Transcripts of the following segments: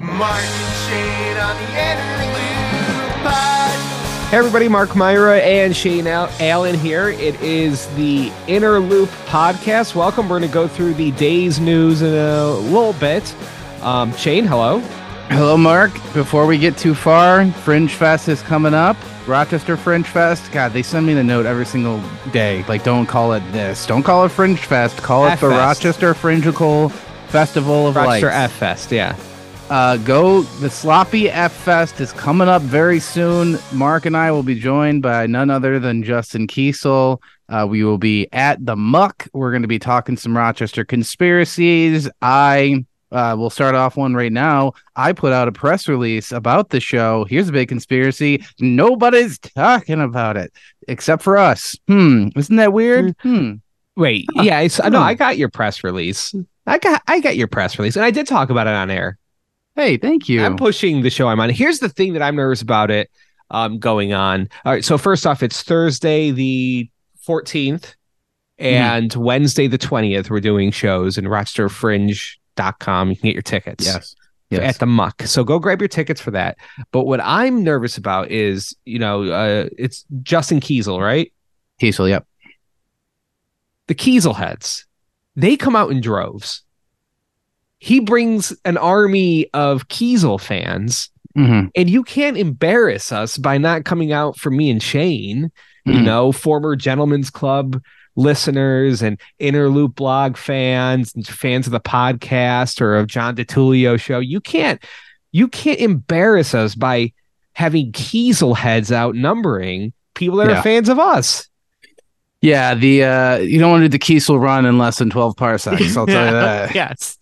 Mark and Shane on the Inner Loop Podcast. Hey everybody, Mark Myra and Shane Allen here. It is the Inner Loop Podcast. Welcome. We're going to go through the day's news in a little bit. Shane, hello. Hello, Mark. Before we get too far, Fringe Fest is coming up. Rochester Fringe Fest. God, they send me the note every single day. Like, don't call it this. Don't call it Fringe Fest. Call it the Rochester Fringical Festival of Lights. Rochester F Fest, yeah. The Sloppy F Fest is coming up very soon. Mark and I will be joined by none other than Justin Kiesel. We will be at the Muck. We're going to be talking some Rochester conspiracies. We'll start off one right now. I put out a press release about the show. Here's a big conspiracy. Nobody's talking about it except for us. Isn't that weird? Wait, yeah. I got your press release. I got your press release, and I did talk about it on air. Hey, thank you. I'm pushing the show I'm on. Here's the thing that I'm nervous about it going on. All right. So first off, it's Thursday the 14th and Wednesday the 20th. We're doing shows in Rochester Fringe.com. You can get your tickets at the Muck, so go grab your tickets for that. But what I'm nervous about is, it's Justin Kiesel, right? Kiesel, yep. The Kiesel heads, they come out in droves. He brings an army of Kiesel fans, and you can't embarrass us by not coming out for me and Shane, former Gentlemen's Club listeners and Inner Loop blog fans and fans of the podcast or of John DeTulio show. You can't embarrass us by having Kiesel heads outnumbering people that are fans of us. Yeah. You don't want to do the Kiesel run in less than 12 parsecs. I'll tell you that. Yes.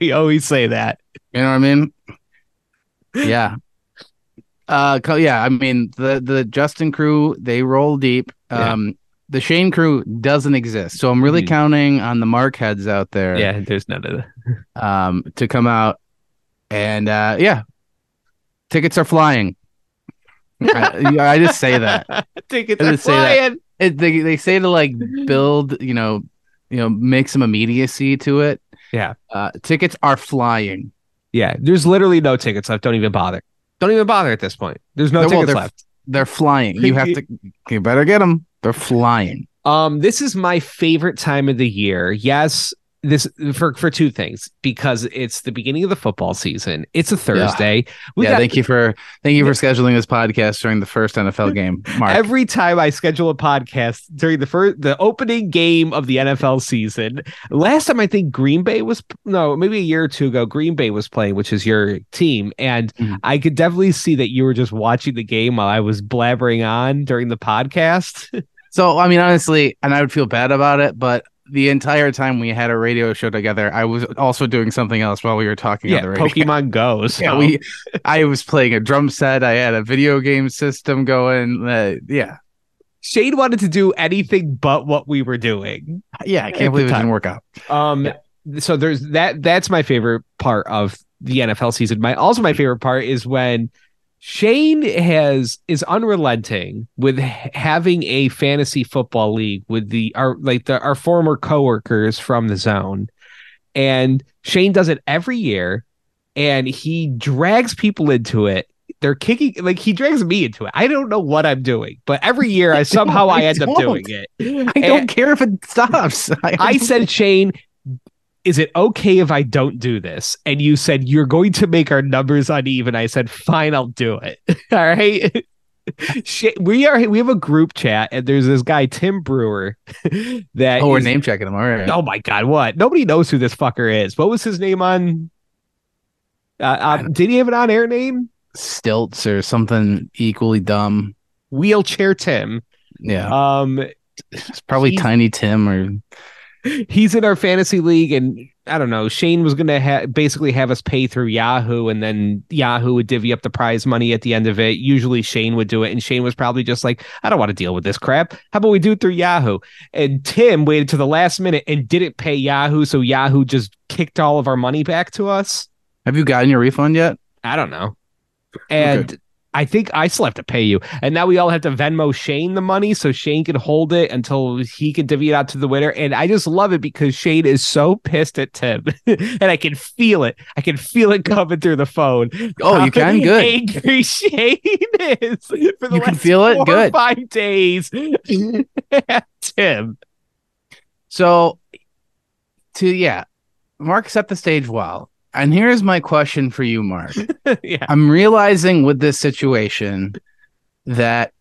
We always say that. You know what I mean? Yeah. The Justin crew, they roll deep. The Shane crew doesn't exist, so I'm really counting on the Mark heads out there. Yeah, there's none of that. To come out, and tickets are flying. I just say that tickets are flying. They say to like build, make some immediacy to it. Yeah, tickets are flying. Yeah, there's literally no tickets left. Don't even bother. At this point. There's no tickets left. They're flying. You better get them. They're flying. This is my favorite time of the year. Yes, this for two things, because it's the beginning of the football season. It's a Thursday. Thank you for scheduling this podcast during the first NFL game, Mark. Every time I schedule a podcast during the opening game of the NFL season. Last time I think maybe a year or two ago, Green Bay was playing, which is your team, and I could definitely see that you were just watching the game while I was blabbering on during the podcast. So, I mean, honestly, and I would feel bad about it, but the entire time we had a radio show together, I was also doing something else while we were talking on the radio. Pokemon Go. So. Yeah, I was playing a drum set. I had a video game system going. Shane wanted to do anything but what we were doing. Yeah, I can't believe it didn't work out. So there's that. That's my favorite part of the NFL season. My favorite part is when Shane is unrelenting with having a fantasy football league with our former coworkers from the zone, and Shane does it every year, and he drags people into it. They're kicking, like he drags me into it. I don't know what I'm doing, but every year I end up doing it. I don't care if it stops. I said, Shane, is it okay if I don't do this? And you said, you're going to make our numbers uneven. I said, fine, I'll do it. All right. We have a group chat, and there's this guy, Tim Brewer. We're name checking him. All right. Oh my God. What? Nobody knows who this fucker is. What was his name on? Did he have an on air name? Stilts or something equally dumb. Wheelchair Tim. Yeah. It's probably Tiny Tim or. He's in our fantasy league, and I don't know. Shane was going to basically have us pay through Yahoo, and then Yahoo would divvy up the prize money at the end of it. Usually Shane would do it, and Shane was probably just like, I don't want to deal with this crap. How about we do it through Yahoo? And Tim waited to the last minute and didn't pay Yahoo, so Yahoo just kicked all of our money back to us. Have you gotten your refund yet? I don't know. And I think I still have to pay you. And now we all have to Venmo Shane the money so Shane can hold it until he can divvy it out to the winner. And I just love it because Shane is so pissed at Tim. And I can feel it. I can feel it coming through the phone. Oh, you can? Good. Angry Shane is for the last 4 or 5 days at Tim. So, Mark set the stage well. And here's my question for you, Mark. Yeah. I'm realizing with this situation that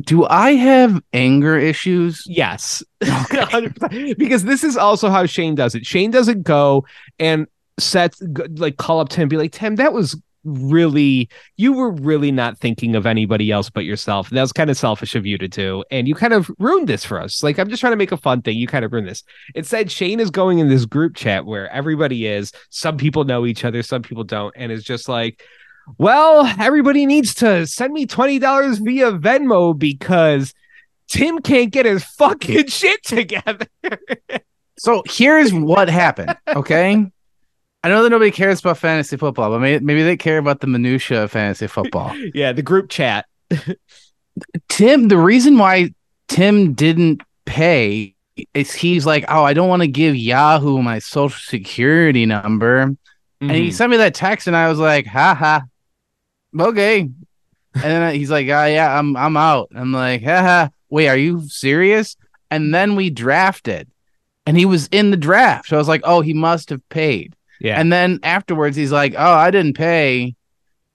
do I have anger issues? Yes. Okay. Because this is also how Shane does it. Shane doesn't go and call up Tim and be like, Tim, that was you were really not thinking of anybody else but yourself. And that was kind of selfish of you to do. And you kind of ruined this for us. Like, I'm just trying to make a fun thing. You kind of ruined this. Instead, Shane is going in this group chat where everybody is. Some people know each other. Some people don't. And it's just like, well, everybody needs to send me $20 via Venmo because Tim can't get his fucking shit together. So here's what happened. Okay. I know that nobody cares about fantasy football, but maybe they care about the minutia of fantasy football. Yeah, the group chat. Tim, the reason why Tim didn't pay is he's like, oh, I don't want to give Yahoo my social security number. Mm-hmm. And he sent me that text, and I was like, ha, okay. And then he's like, oh, yeah, I'm out. I'm like, ha, wait, are you serious? And then we drafted, and he was in the draft. So I was like, oh, he must have paid. Yeah. And then afterwards, he's like, oh, I didn't pay.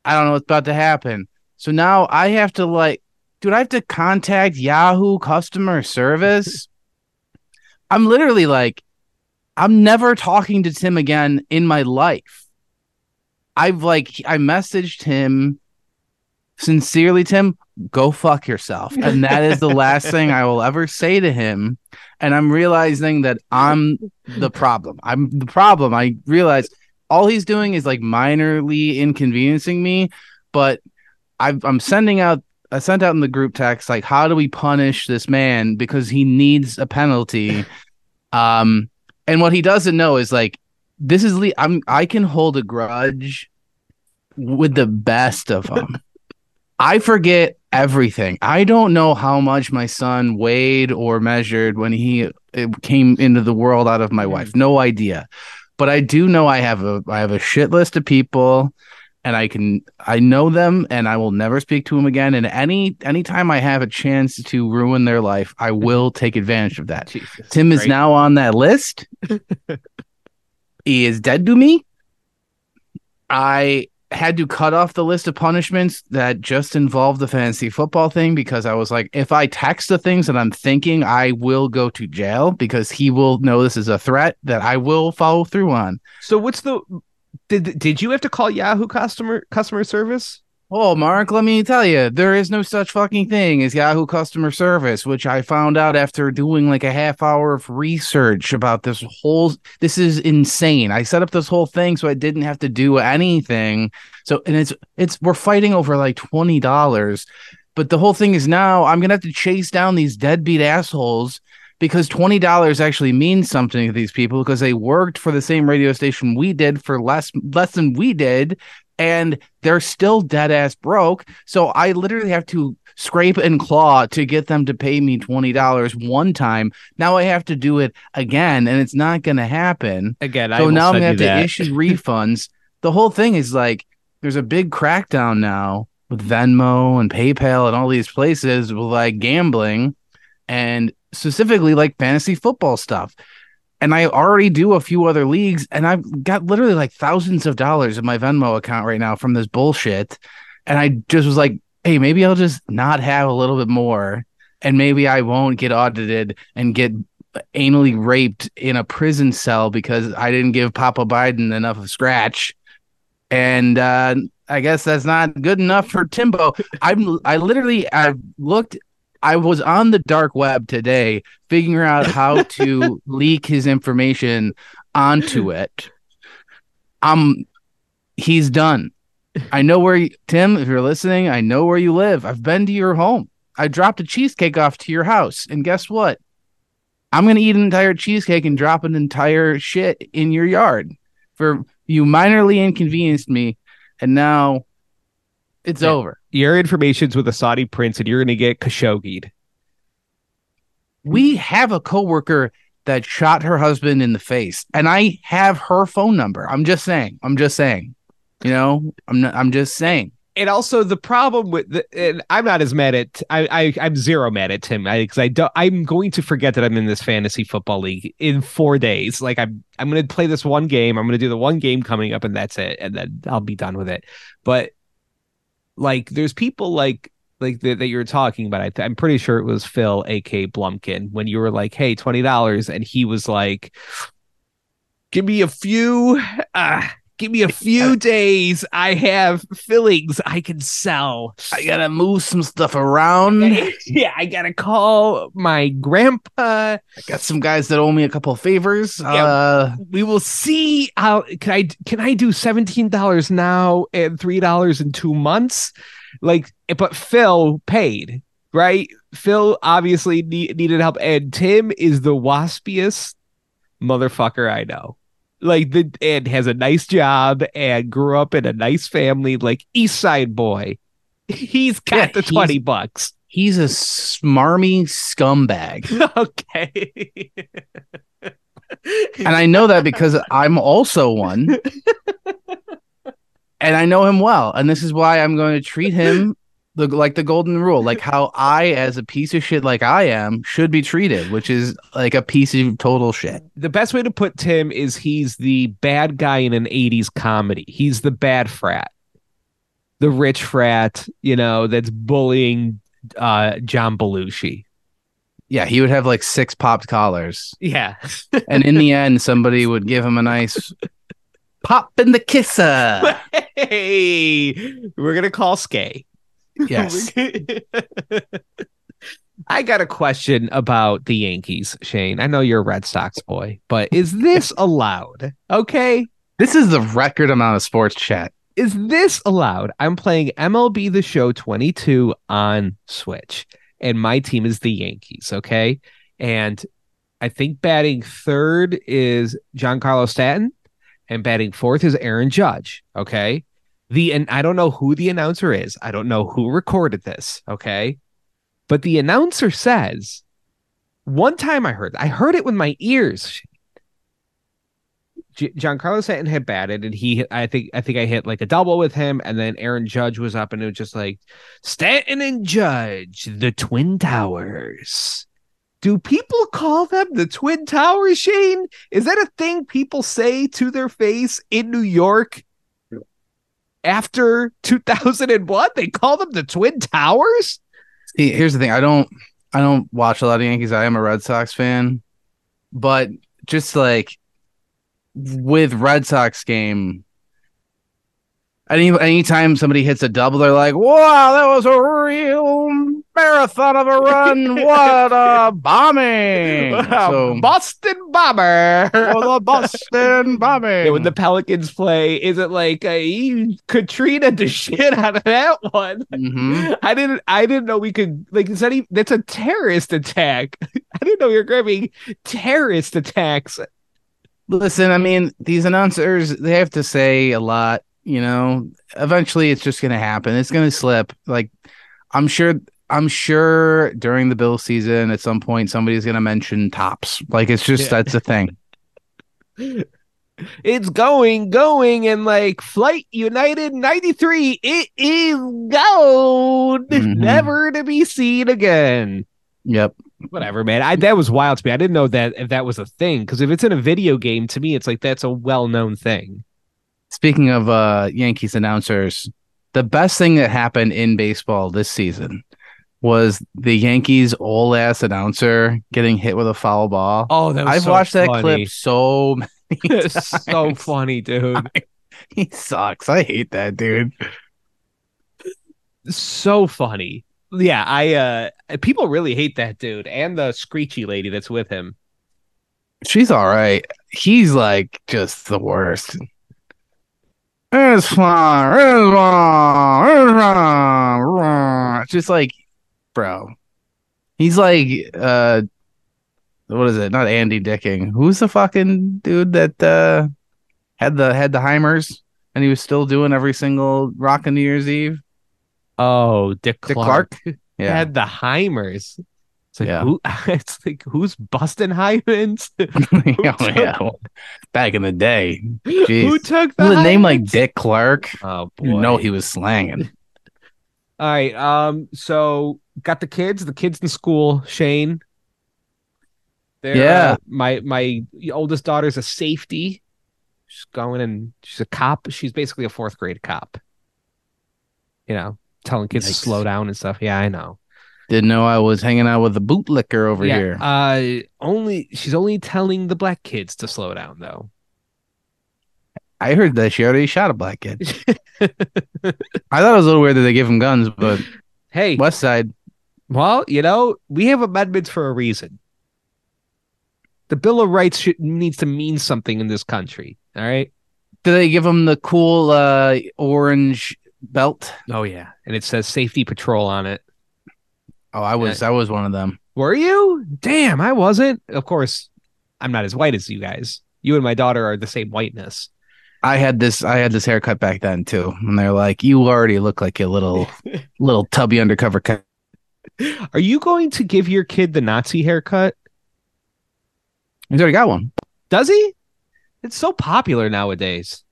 I don't know what's about to happen. So now I have to I have to contact Yahoo customer service. I'm literally like, I'm never talking to Tim again in my life. I messaged him. Sincerely, Tim, go fuck yourself. And that is the last thing I will ever say to him. And I'm realizing that I'm the problem. I realize all he's doing is like minorly inconveniencing me, but I sent out in the group text, like, how do we punish this man? Because he needs a penalty. And what he doesn't know is like, this is, I can hold a grudge with the best of them. I forget everything. I don't know how much my son weighed or measured when he came into the world out of my wife. No idea. But I do know I have a shit list of people, and I know them, and I will never speak to them again. And any time I have a chance to ruin their life, I will take advantage of that. Jesus, Tim is now on that list. He is dead to me. I had to cut off the list of punishments that just involved the fantasy football thing because I was like, if I text the things that I'm thinking, I will go to jail because he will know this is a threat that I will follow through on. So what's did you have to call Yahoo customer service? Oh, Mark, let me tell you, there is no such fucking thing as Yahoo customer service, which I found out after doing like a half hour of research about this is insane. I set up this whole thing so I didn't have to do anything. So, and we're fighting over like $20, but the whole thing is now I'm going to have to chase down these deadbeat assholes because $20 actually means something to these people because they worked for the same radio station we did for less than we did. And they're still dead ass broke. So I literally have to scrape and claw to get them to pay me $20 one time. Now I have to do it again, and it's not going to happen again. So now I'm going to have to issue refunds. The whole thing is like, there's a big crackdown now with Venmo and PayPal and all these places with like gambling and specifically like fantasy football stuff. And I already do a few other leagues, and I've got literally like thousands of dollars in my Venmo account right now from this bullshit. And I just was like, hey, maybe I'll just not have a little bit more, and maybe I won't get audited and get anally raped in a prison cell because I didn't give Papa Biden enough of scratch. And I guess that's not good enough for Timbo. I was on the dark web today figuring out how to leak his information onto it. He's done. I know where Tim, if you're listening, I know where you live. I've been to your home. I dropped a cheesecake off to your house. And guess what? I'm going to eat an entire cheesecake and drop an entire shit in your yard. You minorly inconvenienced me. And now It's over. Your information's with a Saudi prince, and you're going to get Khashoggi'd. We have a coworker that shot her husband in the face, and I have her phone number. I'm just saying. You know, I'm just saying. And also the problem with the, and I'm not as mad at I'm zero mad at Tim because I'm going to forget that I'm in this fantasy football league in 4 days. Like I'm going to play this one game. I'm going to do the one game coming up, and that's it, and then I'll be done with it. But like, there's people like that you were talking about. I'm pretty sure it was Phil, aka Blumkin, when you were like, "Hey, $20," and he was like, Give me a few days. I have fillings I can sell. I got to move some stuff around. Yeah, I got to call my grandpa. I got some guys that owe me a couple of favors. Yeah, we will see. Can I do $17 now and $3 in 2 months? Like, but Phil paid, right? Phil obviously needed help. And Tim is the waspiest motherfucker I know. Like and has a nice job and grew up in a nice family, like East Side boy. He's got the $20. He's a smarmy scumbag. Okay. And I know that because I'm also one. And I know him well. And this is why I'm going to treat him like the golden rule, like how I, as a piece of shit like I am, should be treated, which is like a piece of total shit. The best way to put Tim is he's the bad guy in an 80s comedy. He's the bad frat, the rich frat, you know, that's bullying John Belushi. Yeah, he would have like 6 popped collars. Yeah. And in the end, somebody would give him a nice... pop in the kisser. Hey, we're going to call Skay. Yes. I got a question about the Yankees, Shane. I know you're a Red Sox boy, but is this allowed? Okay. This is the record amount of sports chat. Is this allowed? I'm playing MLB the Show 22 on Switch, and my team is the Yankees, okay? And I think batting third is Giancarlo Stanton. And batting fourth is Aaron Judge. Okay. And I don't know who the announcer is. I don't know who recorded this. Okay. But the announcer says, one time I heard it with my ears. Giancarlo Stanton had batted, and I think I hit like a double with him. And then Aaron Judge was up, and it was just like, Stanton and Judge, the Twin Towers. Do people call them the Twin Towers, Shane? Is that a thing people say to their face in New York after 2001? They call them the Twin Towers? See, here's the thing. I don't watch a lot of Yankees. I am a Red Sox fan. But just like with Red Sox game, anytime somebody hits a double, they're like, wow, that was a real marathon of a run. What a bombing. Wow, so, Boston bomber. Well, the Boston bombing. And when the Pelicans play, is it like Katrina the shit out of that one? Mm-hmm. I didn't know we could, like, that's a terrorist attack. I didn't know you're grabbing terrorist attacks. Listen, I mean, these announcers, they have to say a lot. You know, eventually it's just going to happen. It's going to slip. Like, I'm sure during the Bill season at some point, somebody's going to mention tops. Like, it's just, that's a thing. It's going and like Flight United 93. It is gone. Mm-hmm. Never to be seen again. Yep. Whatever, man. That was wild to me. I didn't know that if that was a thing, because if it's in a video game, to me, it's like, that's a well-known thing. Speaking of Yankees announcers, the best thing that happened in baseball this season was the Yankees' old-ass announcer getting hit with a foul ball. Oh, that was I've so watched funny. That clip so many times. So funny, dude. He sucks. I hate that, dude. So funny. Yeah, I people really hate that dude and the screechy lady that's with him. She's all right. He's like just the worst. It's just like, bro, he's like, what is it? Not Andy Dicking. Who's the fucking dude that had the Heimers and he was still doing every single rock on New Year's Eve? Oh, Dick Clark had the Hymers. It's like, who's busting Hymens? Back in the day. Jeez. Who took that? With a name like Dick Clark. Oh, boy. You know he was slanging. All right. So got the kids in school, Shane. My oldest daughter's a safety. She's going and she's a cop. She's basically a fourth grade cop. You know, telling kids to slow down and stuff. Yeah, I know. Didn't know I was hanging out with a bootlicker over here. She's only telling the black kids to slow down, though. I heard that she already shot a black kid. I thought it was a little weird that they give him guns, but hey, West Side. Well, you know, we have amendments for a reason. The Bill of Rights needs to mean something in this country. All right. Do they give him the cool orange belt? Oh yeah, and it says safety patrol on it. Oh, I was one of them. Were you? Damn, I wasn't. Of course, I'm not as white as you guys. You and my daughter are the same whiteness. I had this haircut back then too, and they're like, "You already look like a little tubby undercover cut." Are you going to give your kid the Nazi haircut? He's already got one. Does he? It's so popular nowadays.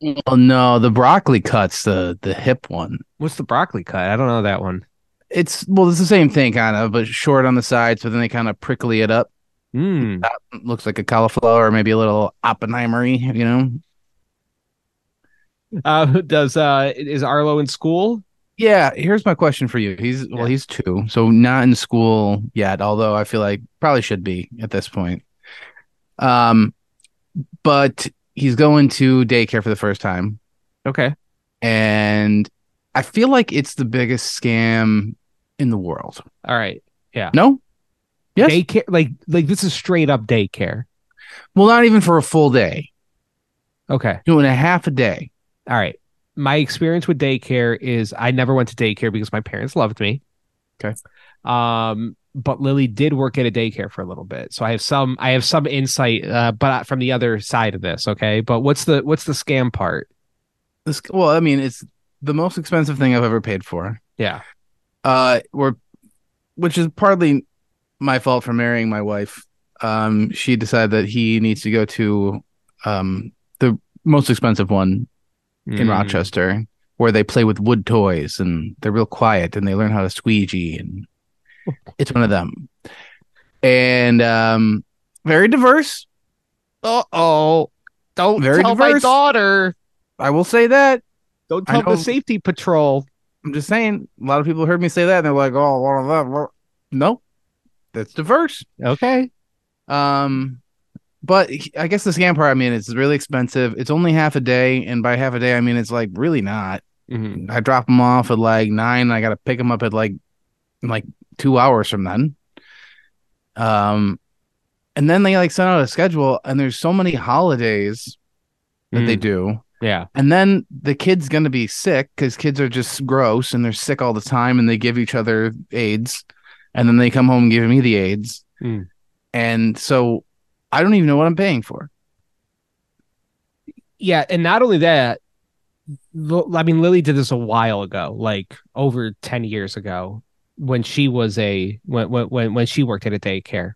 Well, no, the broccoli cut's the hip one. What's the broccoli cut? I don't know that one. It's the same thing, kind of, but short on the sides, but then they kind of prickly it up. That looks like a cauliflower, or maybe a little Oppenheimer-y, you know. Is Arlo in school? Yeah, here's my question for you. He's 2, so not in school yet, although I feel like probably should be at this point. But he's going to daycare for the first time. Okay. And I feel like it's the biggest scam in the world. All right. Yeah. No? Yes. Daycare, like this is straight up daycare. Well, not even for a full day. Okay. 2.5 a day. All right. My experience with daycare is I never went to daycare because my parents loved me. Okay. But Lily did work at a daycare for a little bit, so I have some insight, but from the other side of this. Okay. But what's the scam part? Well, I mean, it's the most expensive thing I've ever paid for. Yeah. Which is partly my fault for marrying my wife. She decided that he needs to go to the most expensive one in Rochester, where they play with wood toys and they're real quiet and they learn how to squeegee, and it's one of them. And very diverse. Uh-oh. Don't very tell diverse. My daughter. I will say that. Don't tell the safety patrol. I'm just saying, a lot of people heard me say that and they're like, oh, one of them. No, that's diverse. Okay. But I guess the scam part, I mean, it's really expensive. It's only 1/2 a day. And by 1/2 a day, I mean, it's like really not. Mm-hmm. I drop them off at like 9. And I got to pick them up at like 2 hours from then. And then they like send out a schedule, and there's so many holidays that they do. Yeah. And then the kid's going to be sick because kids are just gross and they're sick all the time, and they give each other AIDS, and then they come home and give me the AIDS. Mm. And so I don't even know what I'm paying for. Yeah, and not only that, I mean, Lily did this a while ago, like over 10 years ago, when she was when she worked at a daycare.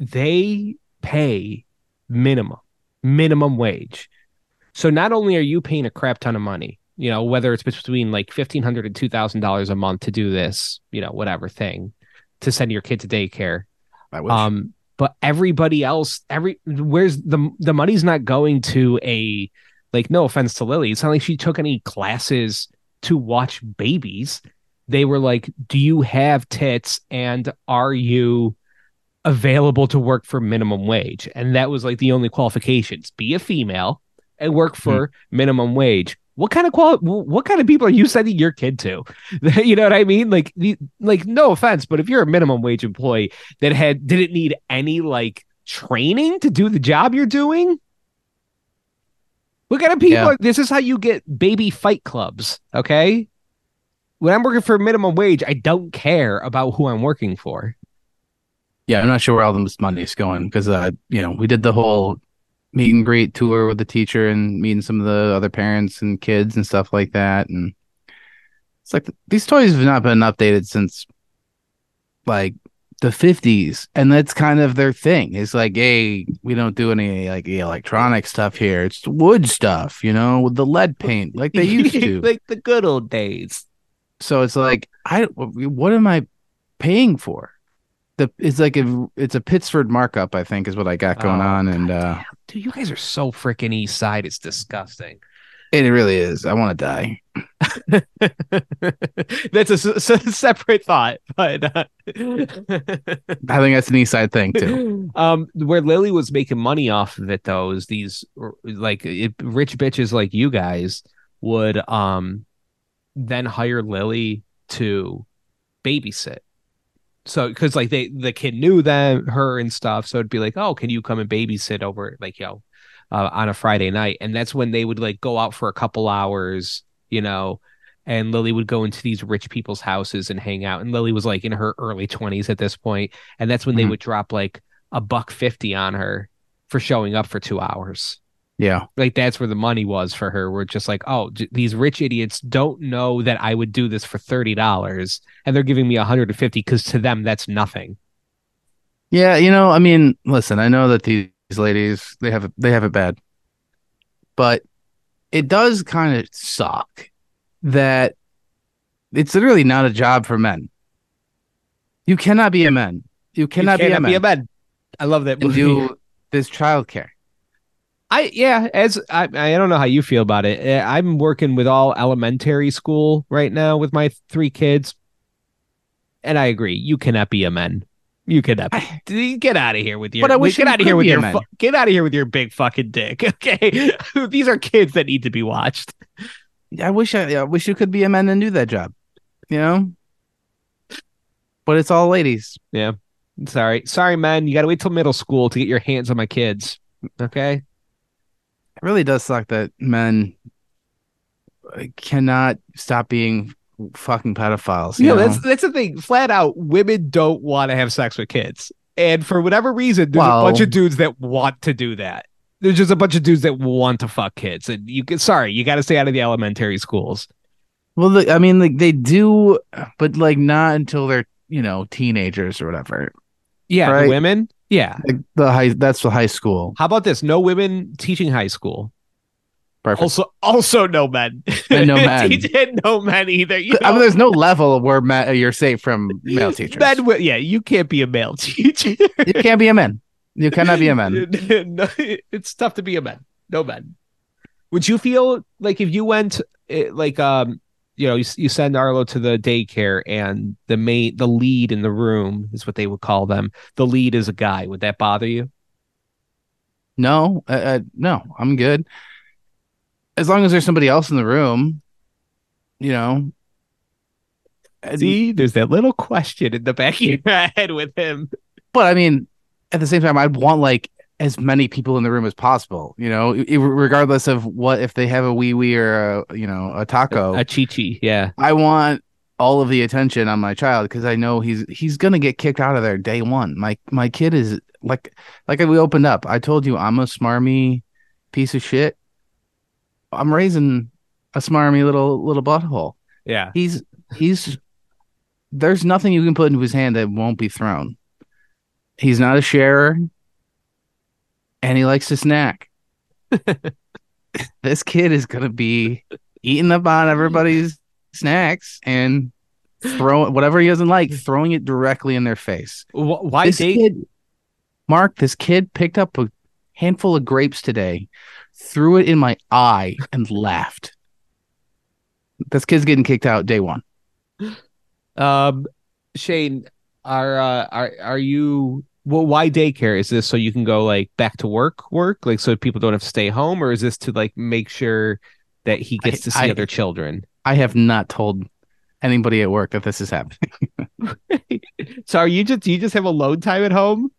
They pay minimum wage. So not only are you paying a crap ton of money, you know, whether it's between like $1,500 and $2,000 a month to do this, you know, whatever thing, to send your kid to daycare. I wish. But everybody else, where's the money's not going to a, like, no offense to Lily, it's not like she took any classes to watch babies. They were like, do you have tits and are you available to work for minimum wage? And that was like the only qualifications. Be a female and work for minimum wage. What kind of people are you sending your kid to? You know what I mean? Like, no offense, but if you're a minimum wage employee that didn't need any like training to do the job you're doing, what kind of people? Yeah. This is how you get baby fight clubs. Okay, when I'm working for minimum wage, I don't care about who I'm working for. Yeah, I'm not sure where all this money is going because you know, we did the whole meet and greet tour with the teacher and meeting some of the other parents and kids and stuff like that. And It's like these toys have not been updated since like the 50s, and that's kind of their thing. It's like, hey, we don't do any like electronic stuff here. It's wood stuff, you know, with the lead paint like they used to, like the good old days. So it's like, what am I paying for? It's a Pittsford markup, I think, is what I got going on. God, and dude, you guys are so freaking East Side. It's disgusting. And it really is. I want to die. That's a separate thought, but I think that's an East Side thing too. Where Lily was making money off of it, though, is these like rich bitches like you guys would then hire Lily to babysit. So because like the kid knew them, her and stuff, so it'd be like, oh, can you come and babysit over like on a Friday night? And that's when they would like go out for a couple hours, you know, and Lily would go into these rich people's houses and hang out. And Lily was like in her early 20s at this point, and that's when they would drop like $1.50 on her for showing up for 2 hours. Yeah, like that's where the money was for her. We're just like, oh, these rich idiots don't know that I would do this for $30, and they're giving me $150 because to them that's nothing. Yeah, you know, I mean, listen, I know that these ladies they have it bad, but it does kind of suck that it's literally not a job for men. You cannot be a man. You cannot be a man. I love that movie. And do this childcare. I don't know how you feel about it. I'm working with all elementary school right now with my 3 kids, and I agree. You cannot be a man. You cannot. Get out of here with your. But I wish get out of here with your. Get out of here with your big fucking dick. Okay, these are kids that need to be watched. I wish you could be a man and do that job. You know, but it's all ladies. Yeah, sorry, men. You got to wait till middle school to get your hands on my kids. Okay. It really does suck that men cannot stop being fucking pedophiles. You know? That's the thing. Flat out, women don't want to have sex with kids. And for whatever reason, there's a bunch of dudes that want to do that. There's just a bunch of dudes that want to fuck kids. And you got to stay out of the elementary schools. Well, I mean, like they do, but like not until they're, you know, teenagers or whatever. Yeah, right? Women. Yeah, like that's the high school. How about this? No women teaching high school. Perfect. Also no men. And no men. No men either. I mean, there's no level where you're safe from male teachers. Yeah, you can't be a male teacher. You can't be a man. You cannot be a man. No, it's tough to be a man. No men. Would you feel like if you went like you know, you send Arlo to the daycare, and the lead in the room is what they would call them. The lead is a guy. Would that bother you? No, no, I'm good. As long as there's somebody else in the room, you know. See, there's that little question in the back of your head with him. But I mean, at the same time, I'd want like as many people in the room as possible, you know, regardless of what, if they have a wee-wee or a, you know, a taco, a chi-chi. Yeah. I want all of the attention on my child, because I know he's going to get kicked out of there day one. My kid is like we opened up. I told you I'm a smarmy piece of shit. I'm raising a smarmy little butthole. Yeah. There's nothing you can put into his hand that won't be thrown. He's not a sharer. And he likes to snack. This kid is going to be eating up on everybody's snacks and throwing whatever he doesn't like, throwing it directly in their face. Why this kid picked up a handful of grapes today, threw it in my eye, and laughed. This kid's getting kicked out day one. Shane, are you... Well, why daycare? Is this so you can go like back to work, like so people don't have to stay home, or is this to like make sure that he gets to see other children? I have not told anybody at work that this is happening. So are you just have alone time at home?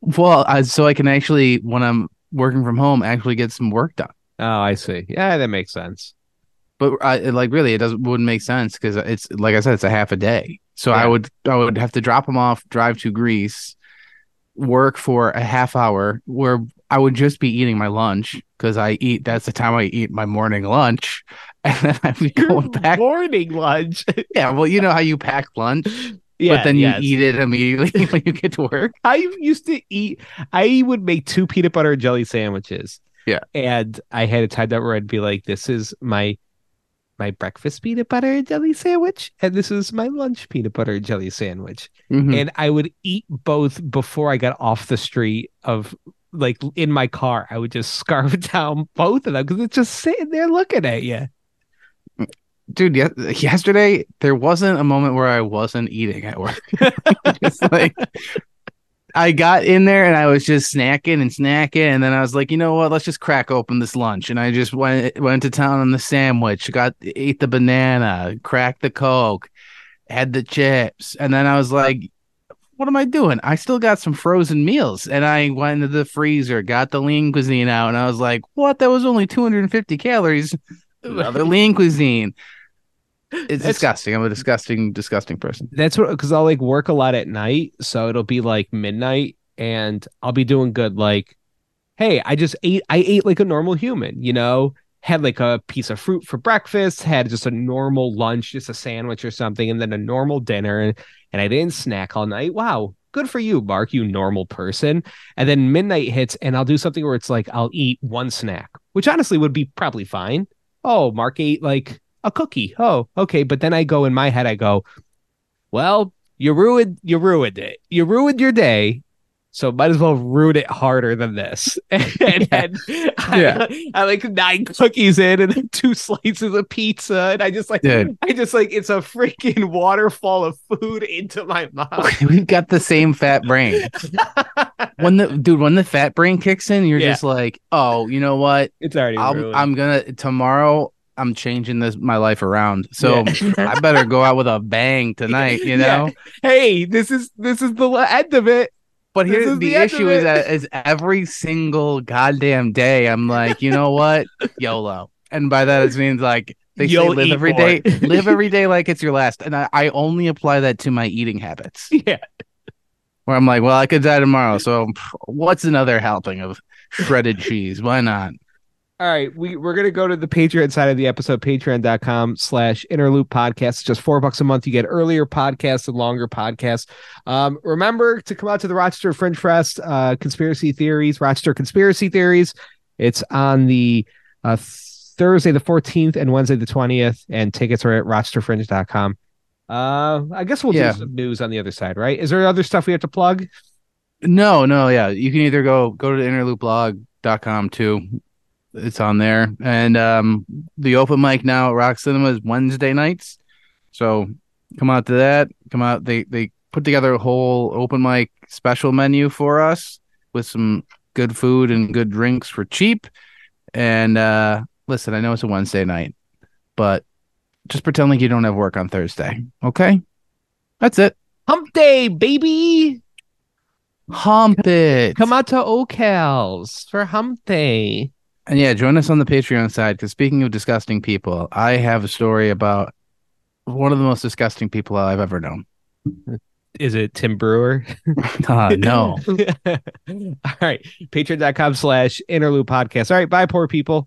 Well, so I can actually, when I'm working from home, actually get some work done. Oh, I see. Yeah, that makes sense. But like really, it wouldn't make sense because it's like I said, it's a half a day. So yeah. I would have to drop him off, drive to Greece, work for a half hour where I would just be eating my lunch, because that's the time I eat my morning lunch. and then I'd be going back. Morning lunch. Yeah, well, you know how you pack lunch, yeah, but then you eat it immediately when you get to work. I used to eat. I would make 2 peanut butter and jelly sandwiches. Yeah, and I had a time that where I'd be like, "This is my breakfast peanut butter and jelly sandwich, and this is my lunch peanut butter and jelly sandwich." Mm-hmm. And I would eat both before I got off the street of. Like in my car, I would just scarf down both of them because it's just sitting there looking at you. Dude, yesterday there wasn't a moment where I wasn't eating at work. Just like I got in there and I was just snacking, and then I was like, you know what? Let's just crack open this lunch, and I just went to town on the sandwich, ate the banana, cracked the Coke, had the chips, and then I was like. What am I doing? I still got some frozen meals, and I went into the freezer, got the lean cuisine out, and I was like, what? That was only 250 calories. Another lean cuisine. That's disgusting. I'm a disgusting person. That's what, because I'll like work a lot at night. So it'll be like midnight and I'll be doing good. Like, hey, I ate like a normal human, you know, had like a piece of fruit for breakfast, had just a normal lunch, just a sandwich or something, and then a normal dinner. And I didn't snack all night. Wow. Good for you, Mark, you normal person. And then midnight hits and I'll do something where it's like, I'll eat one snack, which honestly would be probably fine. Oh, Mark ate like a cookie. Oh, okay. But then I go in my head, I go, well, you ruined it. You ruined your day. So might as well ruin it harder than this. I like 9 cookies in and then 2 slices of pizza. And I just like, dude. I just like, it's a freaking waterfall of food into my mouth. We've got the same fat brain. when the fat brain kicks in, you're just like, oh, you know what? It's already ruined. Tomorrow I'm changing my life around. So I better go out with a bang tonight, you know? Yeah. Hey, this is the end of it. But here's the issue is every single goddamn day I'm like, you know what? YOLO. And by that it means like they say live every day like it's your last. And I only apply that to my eating habits. Yeah. Where I'm like, well, I could die tomorrow. So what's another helping of shredded cheese? Why not? All right. We're going to go to the Patreon side of the episode, patreon.com/interloop podcast. Just $4 a month. You get earlier podcasts and longer podcasts. Remember to come out to the Rochester Fringe Fest, Rochester Conspiracy Theories. It's on the Thursday, the 14th and Wednesday, the 20th. And tickets are at rochesterfringe.com. I guess we'll do some news on the other side, right? Is there other stuff we have to plug? No. Yeah. You can either go to the interloopblog.com too. It's on there, and the open mic now at Rock Cinema is Wednesday nights, so come out to that. Come out. They put together a whole open mic special menu for us with some good food and good drinks for cheap. And listen, I know it's a Wednesday night, but just pretend like you don't have work on Thursday, okay? That's it. Hump day, baby. Hump it. Come out to O'Cals for Hump Day. And yeah, join us on the Patreon side, because speaking of disgusting people, I have a story about one of the most disgusting people I've ever known. Is it Tim Brewer? No. All right. Patreon.com/interloop podcast. All right. Bye, poor people.